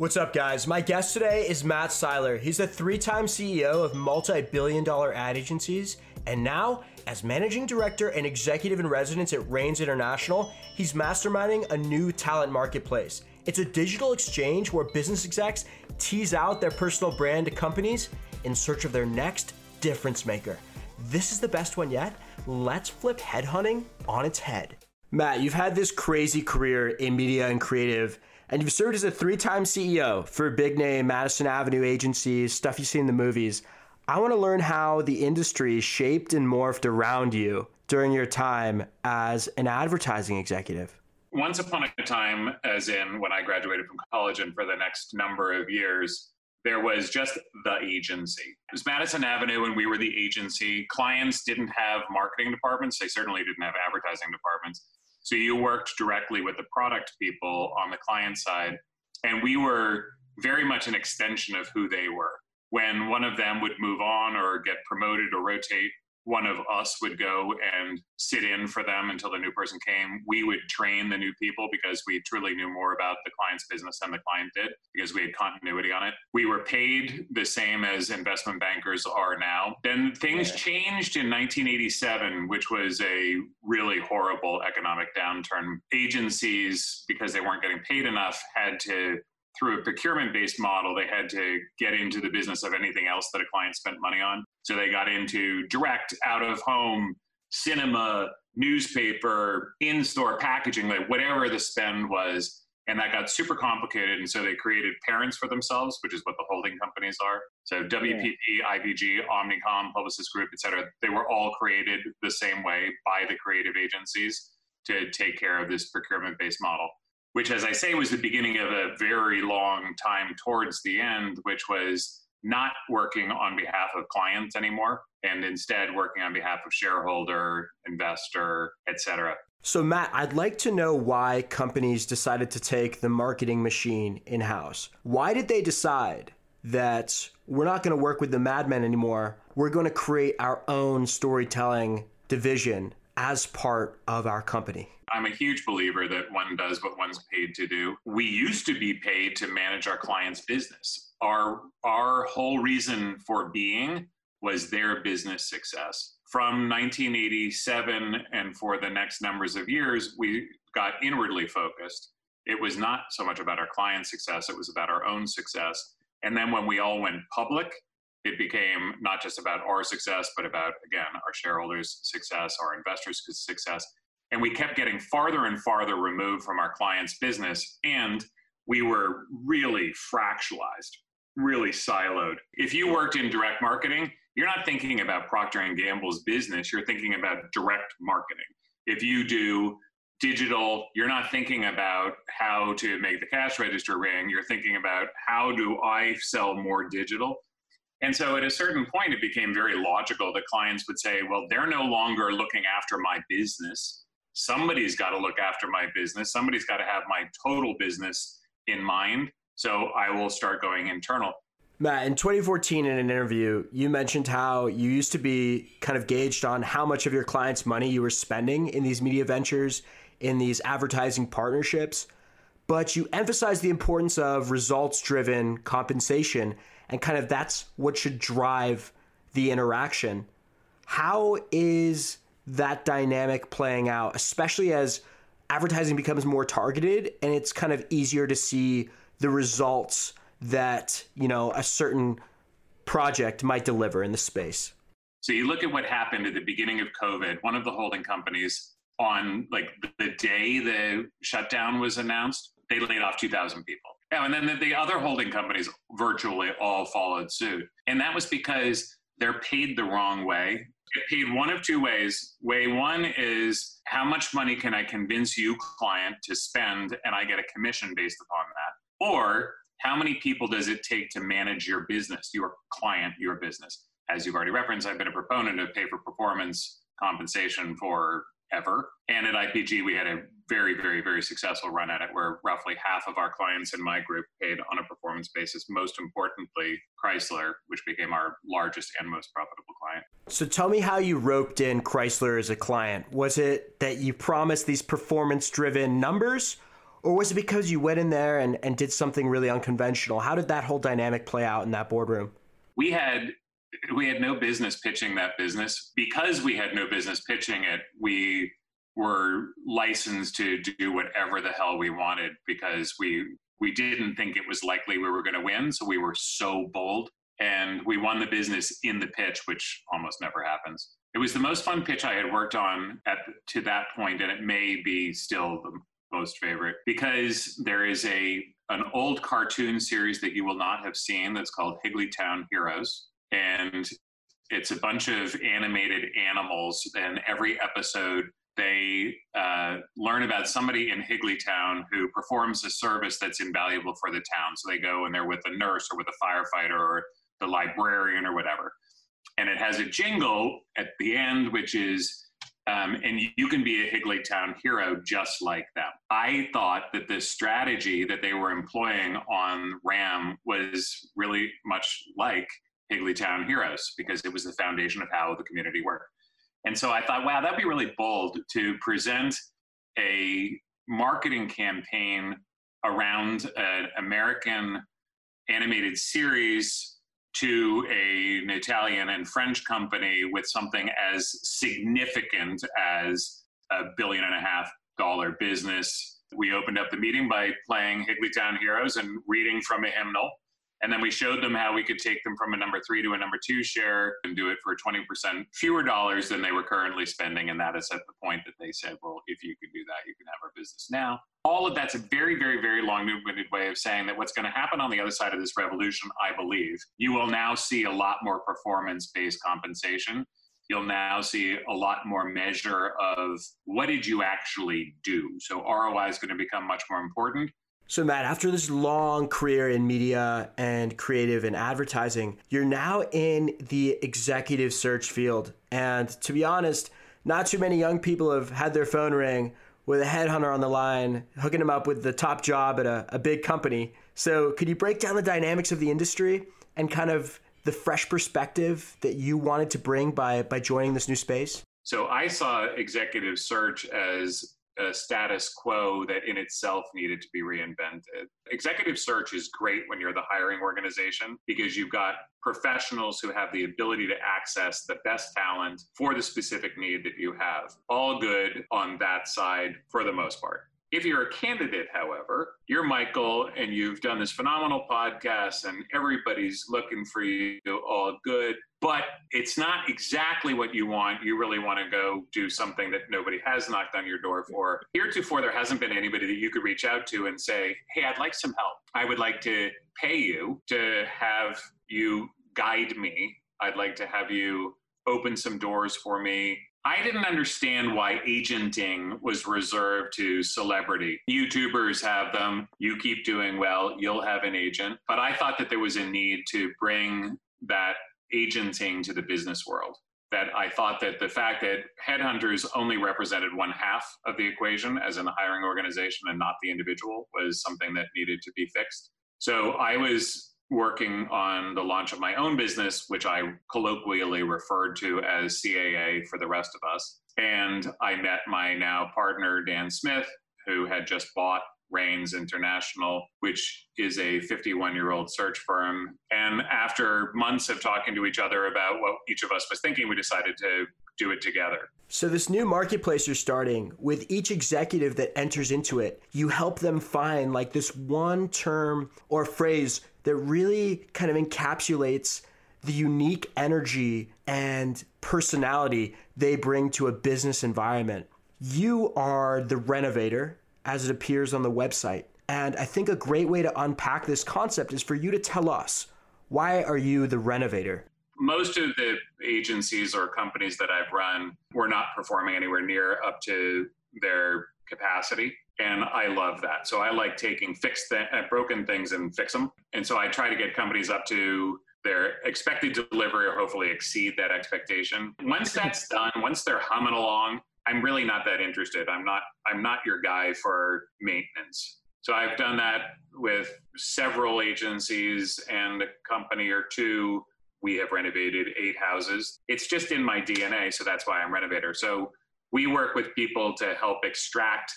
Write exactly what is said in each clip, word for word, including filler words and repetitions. What's up, guys? My guest today is Matt Seiler. He's the three-time C E O of multi-billion dollar ad agencies, and now, as managing director and executive in residence at Raines International, he's masterminding a new talent marketplace. It's a digital exchange where business execs tease out their personal brand to companies in search of their next difference maker. This is the best one yet. Let's flip headhunting on its head. Matt, you've had this crazy career in media and creative, and you've served as a three-time C E O for big name Madison Avenue agencies, stuff you see in the movies. I want to learn how the industry shaped and morphed around you during your time as an advertising executive. Once upon a time, as in when I graduated from college and for the next number of years, there was just the agency. It was Madison Avenue and we were the agency. Clients didn't have marketing departments. They certainly didn't have advertising departments. So you worked directly with the product people on the client side, and we were very much an extension of who they were. When one of them would move on or get promoted or rotate, one of us would go and sit in for them until the new person came. We would train the new people because we truly knew more about the client's business than the client did because we had continuity on it. We were paid the same as investment bankers are now. Then things changed in nineteen eighty-seven, which was a really horrible economic downturn. Agencies, because they weren't getting paid enough, had to, through a procurement-based model, they had to get into the business of anything else that a client spent money on. So they got into direct, out-of-home, cinema, newspaper, in-store packaging, like whatever the spend was. And that got super complicated. And so they created parents for themselves, which is what the holding companies are. So W P P, I P G, Omnicom, Publicis Group, et cetera, they were all created the same way by the creative agencies to take care of this procurement-based model, which, as I say, was the beginning of a very long time towards the end, which was not working on behalf of clients anymore, and instead working on behalf of shareholder, investor, et cetera. So Matt, I'd like to know why companies decided to take the marketing machine in-house. Why did they decide that we're not going to work with the madmen anymore? We're going to create our own storytelling division as part of our company. I'm a huge believer that one does what one's paid to do. We used to be paid to manage our clients' business. Our, our whole reason for being was their business success. From nineteen eighty-seven and for the next numbers of years, we got inwardly focused. It was not so much about our clients' success, it was about our own success. And then when we all went public, it became not just about our success, but about, again, our shareholders' success, our investors' success. And we kept getting farther and farther removed from our clients' business. And we were really fractionalized, really siloed. If you worked in direct marketing, you're not thinking about Procter and Gamble's business. You're thinking about direct marketing. If you do digital, you're not thinking about how to make the cash register ring. You're thinking about how do I sell more digital? And so at a certain point, it became very logical that clients would say, well, they're no longer looking after my business. Somebody's got to look after my business. Somebody's got to have my total business in mind. So I will start going internal. Matt, in twenty fourteen, in an interview, you mentioned how you used to be kind of gauged on how much of your clients' money you were spending in these media ventures, in these advertising partnerships, but you emphasized the importance of results-driven compensation. And kind of that's what should drive the interaction. How is that dynamic playing out, especially as advertising becomes more targeted and it's kind of easier to see the results that, you know, a certain project might deliver in the space? So you look at what happened at the beginning of COVID. One of the holding companies, on like the day the shutdown was announced, they laid off two thousand people. Yeah, and then the, the other holding companies virtually all followed suit. And that was because they're paid the wrong way. They're paid one of two ways. Way one is, how much money can I convince you, client, to spend, and I get a commission based upon that? Or how many people does it take to manage your business, your client, your business? As you've already referenced, I've been a proponent of pay for performance compensation for ever. And at I P G, we had a very, very, very successful run at it, where roughly half of our clients in my group paid on a performance basis, most importantly, Chrysler, which became our largest and most profitable client. So tell me how you roped in Chrysler as a client. Was it that you promised these performance-driven numbers, Or was it because you went in there and, and did something really unconventional? How did that whole dynamic play out in that boardroom? We had we had no business pitching that business. Because we had no business pitching it, we were licensed to do whatever the hell we wanted because we we didn't think it was likely we were going to win. So we were so bold. And we won the business in the pitch, which almost never happens. It was the most fun pitch I had worked on at to that point, and it may be still the most favorite, because there is a an old cartoon series that you will not have seen that's called Higglytown Heroes, and it's a bunch of animated animals, and every episode they uh, learn about somebody in Higglytown who performs a service that's invaluable for the town. So they go and they're with a nurse or with a firefighter or the librarian or whatever. And it has a jingle at the end, which is, um, and you, you can be a Higglytown hero just like them. I thought that this strategy that they were employing on RAM was really much like Higglytown Heroes, because it was the foundation of how the community worked. And so I thought, wow, that'd be really bold to present a marketing campaign around an American animated series to a, an Italian and French company with something as significant as a billion and a half dollar business. We opened up the meeting by playing Higglytown Heroes and reading from a hymnal. And then we showed them how we could take them from a number three to a number two share and do it for twenty percent fewer dollars than they were currently spending. And that is at the point that they said, well, if you can do that, you can have our business now. All of that's a very, very, very long-winded way of saying that what's going to happen on the other side of this revolution, I believe, you will now see a lot more performance-based compensation. You'll now see a lot more measure of what did you actually do? So R O I is going to become much more important. So Matt, after this long career in media and creative and advertising, you're now in the executive search field. And to be honest, not too many young people have had their phone ring with a headhunter on the line, hooking them up with the top job at a, a big company. So could you break down the dynamics of the industry and kind of the fresh perspective that you wanted to bring by, by joining this new space? So I saw executive search as a status quo that in itself needed to be reinvented. Executive search is great when you're the hiring organization because you've got professionals who have the ability to access the best talent for the specific need that you have. All good on that side for the most part. If you're a candidate, however, you're Michael and you've done this phenomenal podcast and everybody's looking for you, all good, but it's not exactly what you want. You really want to go do something that nobody has knocked on your door for. Heretofore, there hasn't been anybody that you could reach out to and say, hey, I'd like some help. I would like to pay you to have you guide me. I'd like to have you open some doors for me. I didn't understand why agenting was reserved to celebrity. YouTubers have them. You keep doing well, you'll have an agent. But I thought that there was a need to bring that agenting to the business world. That I thought that the fact that headhunters only represented one half of the equation, as in the hiring organization and not the individual, was something that needed to be fixed. So I was working on the launch of my own business, which I colloquially referred to as C A A for the rest of us. And I met my now partner, Dan Smith, who had just bought Raines International, which is a fifty-one-year-old search firm. And after months of talking to each other about what each of us was thinking, we decided to do it together. So this new marketplace you're starting, with each executive that enters into it, you help them find like this one term or phrase that really kind of encapsulates the unique energy and personality they bring to a business environment. You are the renovator, as it appears on the website. And I think a great way to unpack this concept is for you to tell us, why are you the renovator? Most of the agencies or companies that I've run were not performing anywhere near up to their capacity. And I love that. So I like taking fixed th- broken things and fix them. And so I try to get companies up to their expected delivery or hopefully exceed that expectation. Once that's done, once they're humming along, I'm really not that interested. I'm not, I'm not your guy for maintenance. So I've done that with several agencies and a company or two. We have renovated eight houses. It's just in my D N A. So that's why I'm renovator. So we work with people to help extract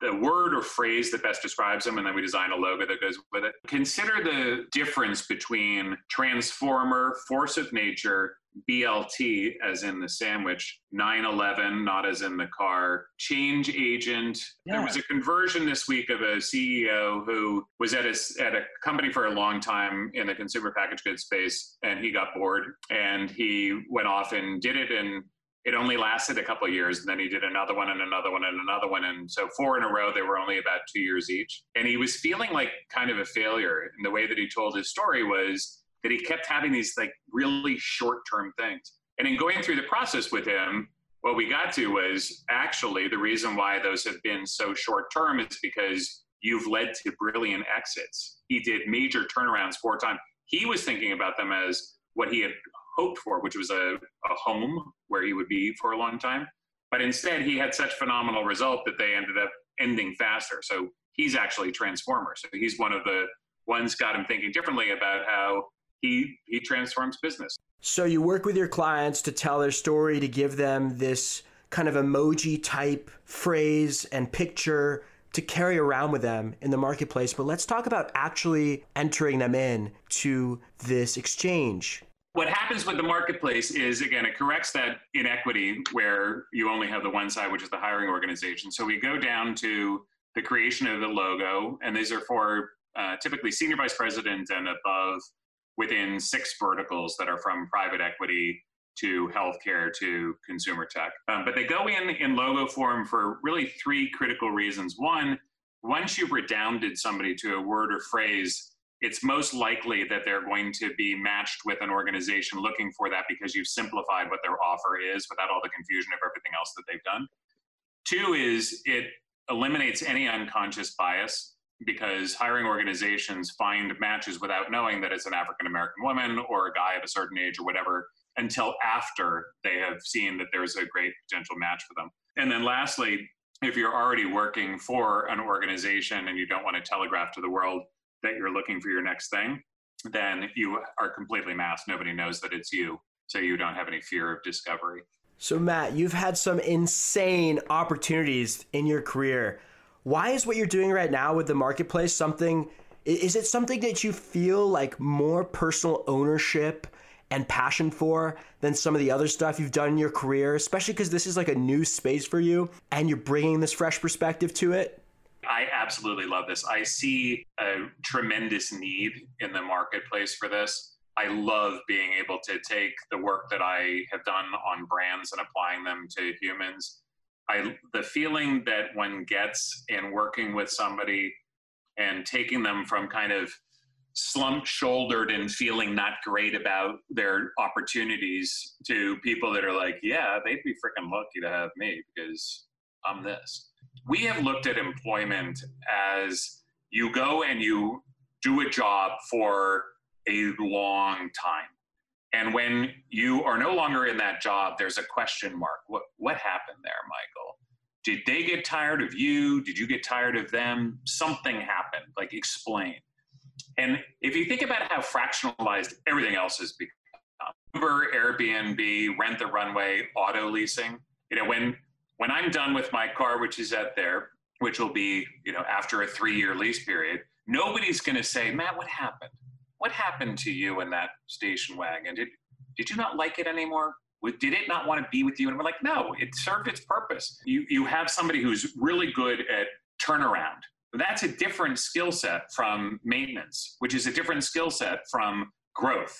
the word or phrase that best describes them, and then we design a logo that goes with it. Consider the difference between transformer, force of nature, B L T, as in the sandwich, nine eleven, not as in the car, change agent. Yeah. There was a conversion this week of a C E O who was at a, at a company for a long time in the consumer packaged goods space, and he got bored, and he went off and did it, and it only lasted a couple of years, and then he did another one and another one and another one. And so four in a row, they were only about two years each. And he was feeling like kind of a failure. And the way that he told his story was that he kept having these like really short-term things. And in going through the process with him, what we got to was actually the reason why those have been so short-term is because you've led to brilliant exits. He did major turnarounds four times. He was thinking about them as what he had hoped for, which was a, a home where he would be for a long time. But instead, he had such phenomenal result that they ended up ending faster. So he's actually a transformer. So he's one of the ones got him thinking differently about how he, he transforms business. So you work with your clients to tell their story, to give them this kind of emoji type phrase and picture to carry around with them in the marketplace. But let's talk about actually entering them in to this exchange. What happens with the marketplace is, again, it corrects that inequity where you only have the one side, which is the hiring organization. So we go down to the creation of the logo, and these are for uh, typically senior vice president and above within six verticals that are from private equity to healthcare to consumer tech. Um, but they go in in logo form for really three critical reasons. One, once you've redounded somebody to a word or phrase, it's most likely that they're going to be matched with an organization looking for that because you've simplified what their offer is without all the confusion of everything else that they've done. Two is it eliminates any unconscious bias because hiring organizations find matches without knowing that it's an African-American woman or a guy of a certain age or whatever until after they have seen that there's a great potential match for them. And then lastly, if you're already working for an organization and you don't want to telegraph to the world that you're looking for your next thing, then you are completely masked. Nobody knows that it's you, so you don't have any fear of discovery. So Matt, you've had some insane opportunities in your career. Why is what you're doing right now with the marketplace something, is it something that you feel like more personal ownership and passion for than some of the other stuff you've done in your career, especially because this is like a new space for you and you're bringing this fresh perspective to it? I absolutely love this. I see a tremendous need in the marketplace for this. I love being able to take the work that I have done on brands and applying them to humans. I, the feeling that one gets in working with somebody and taking them from kind of slump-shouldered and feeling not great about their opportunities to people that are like, yeah, they'd be freaking lucky to have me because I'm this. We have looked at employment as you go and you do a job for a long time. And when you are no longer in that job, there's a question mark. What, what happened there, Michael? Did they get tired of you? Did you get tired of them? Something happened, like explain. And if you think about how fractionalized everything else has become, Uber, Airbnb, Rent the Runway, auto leasing, you know, when When I'm done with my car, which is out there, which will be, you know, after a three-year lease period, nobody's going to say, Matt, what happened? What happened to you in that station wagon? Did, did you not like it anymore? Did it not want to be with you? And we're like, no, it served its purpose. You, you have somebody who's really good at turnaround. That's a different skill set from maintenance, which is a different skill set from growth.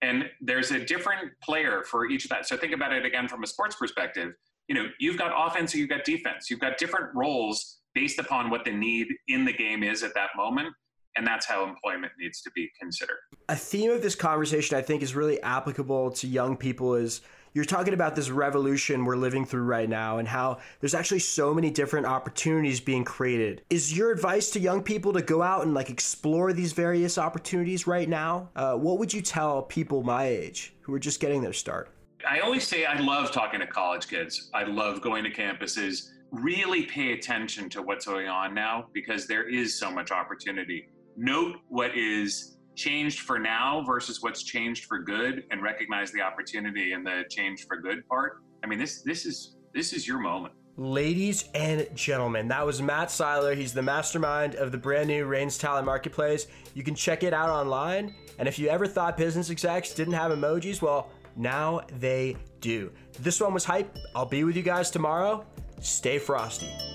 And there's a different player for each of that. So think about it again from a sports perspective. You know, you've got offense, you've got defense. You've got different roles based upon what the need in the game is at that moment. And that's how employment needs to be considered. A theme of this conversation, I think, is really applicable to young people is you're talking about this revolution we're living through right now and how there's actually so many different opportunities being created. Is your advice to young people to go out and like explore these various opportunities right now? Uh, what would you tell people my age who are just getting their start? I always say I love talking to college kids. I love going to campuses. Really pay attention to what's going on now because there is so much opportunity. Note what is changed for now versus what's changed for good and recognize the opportunity and the change for good part. I mean, this this is this is your moment. Ladies and gentlemen, that was Matt Seiler. He's the mastermind of the brand new Raines Talent Marketplace. You can check it out online. And if you ever thought business execs didn't have emojis, well, now they do. This one was hype. I'll be with you guys tomorrow. Stay frosty.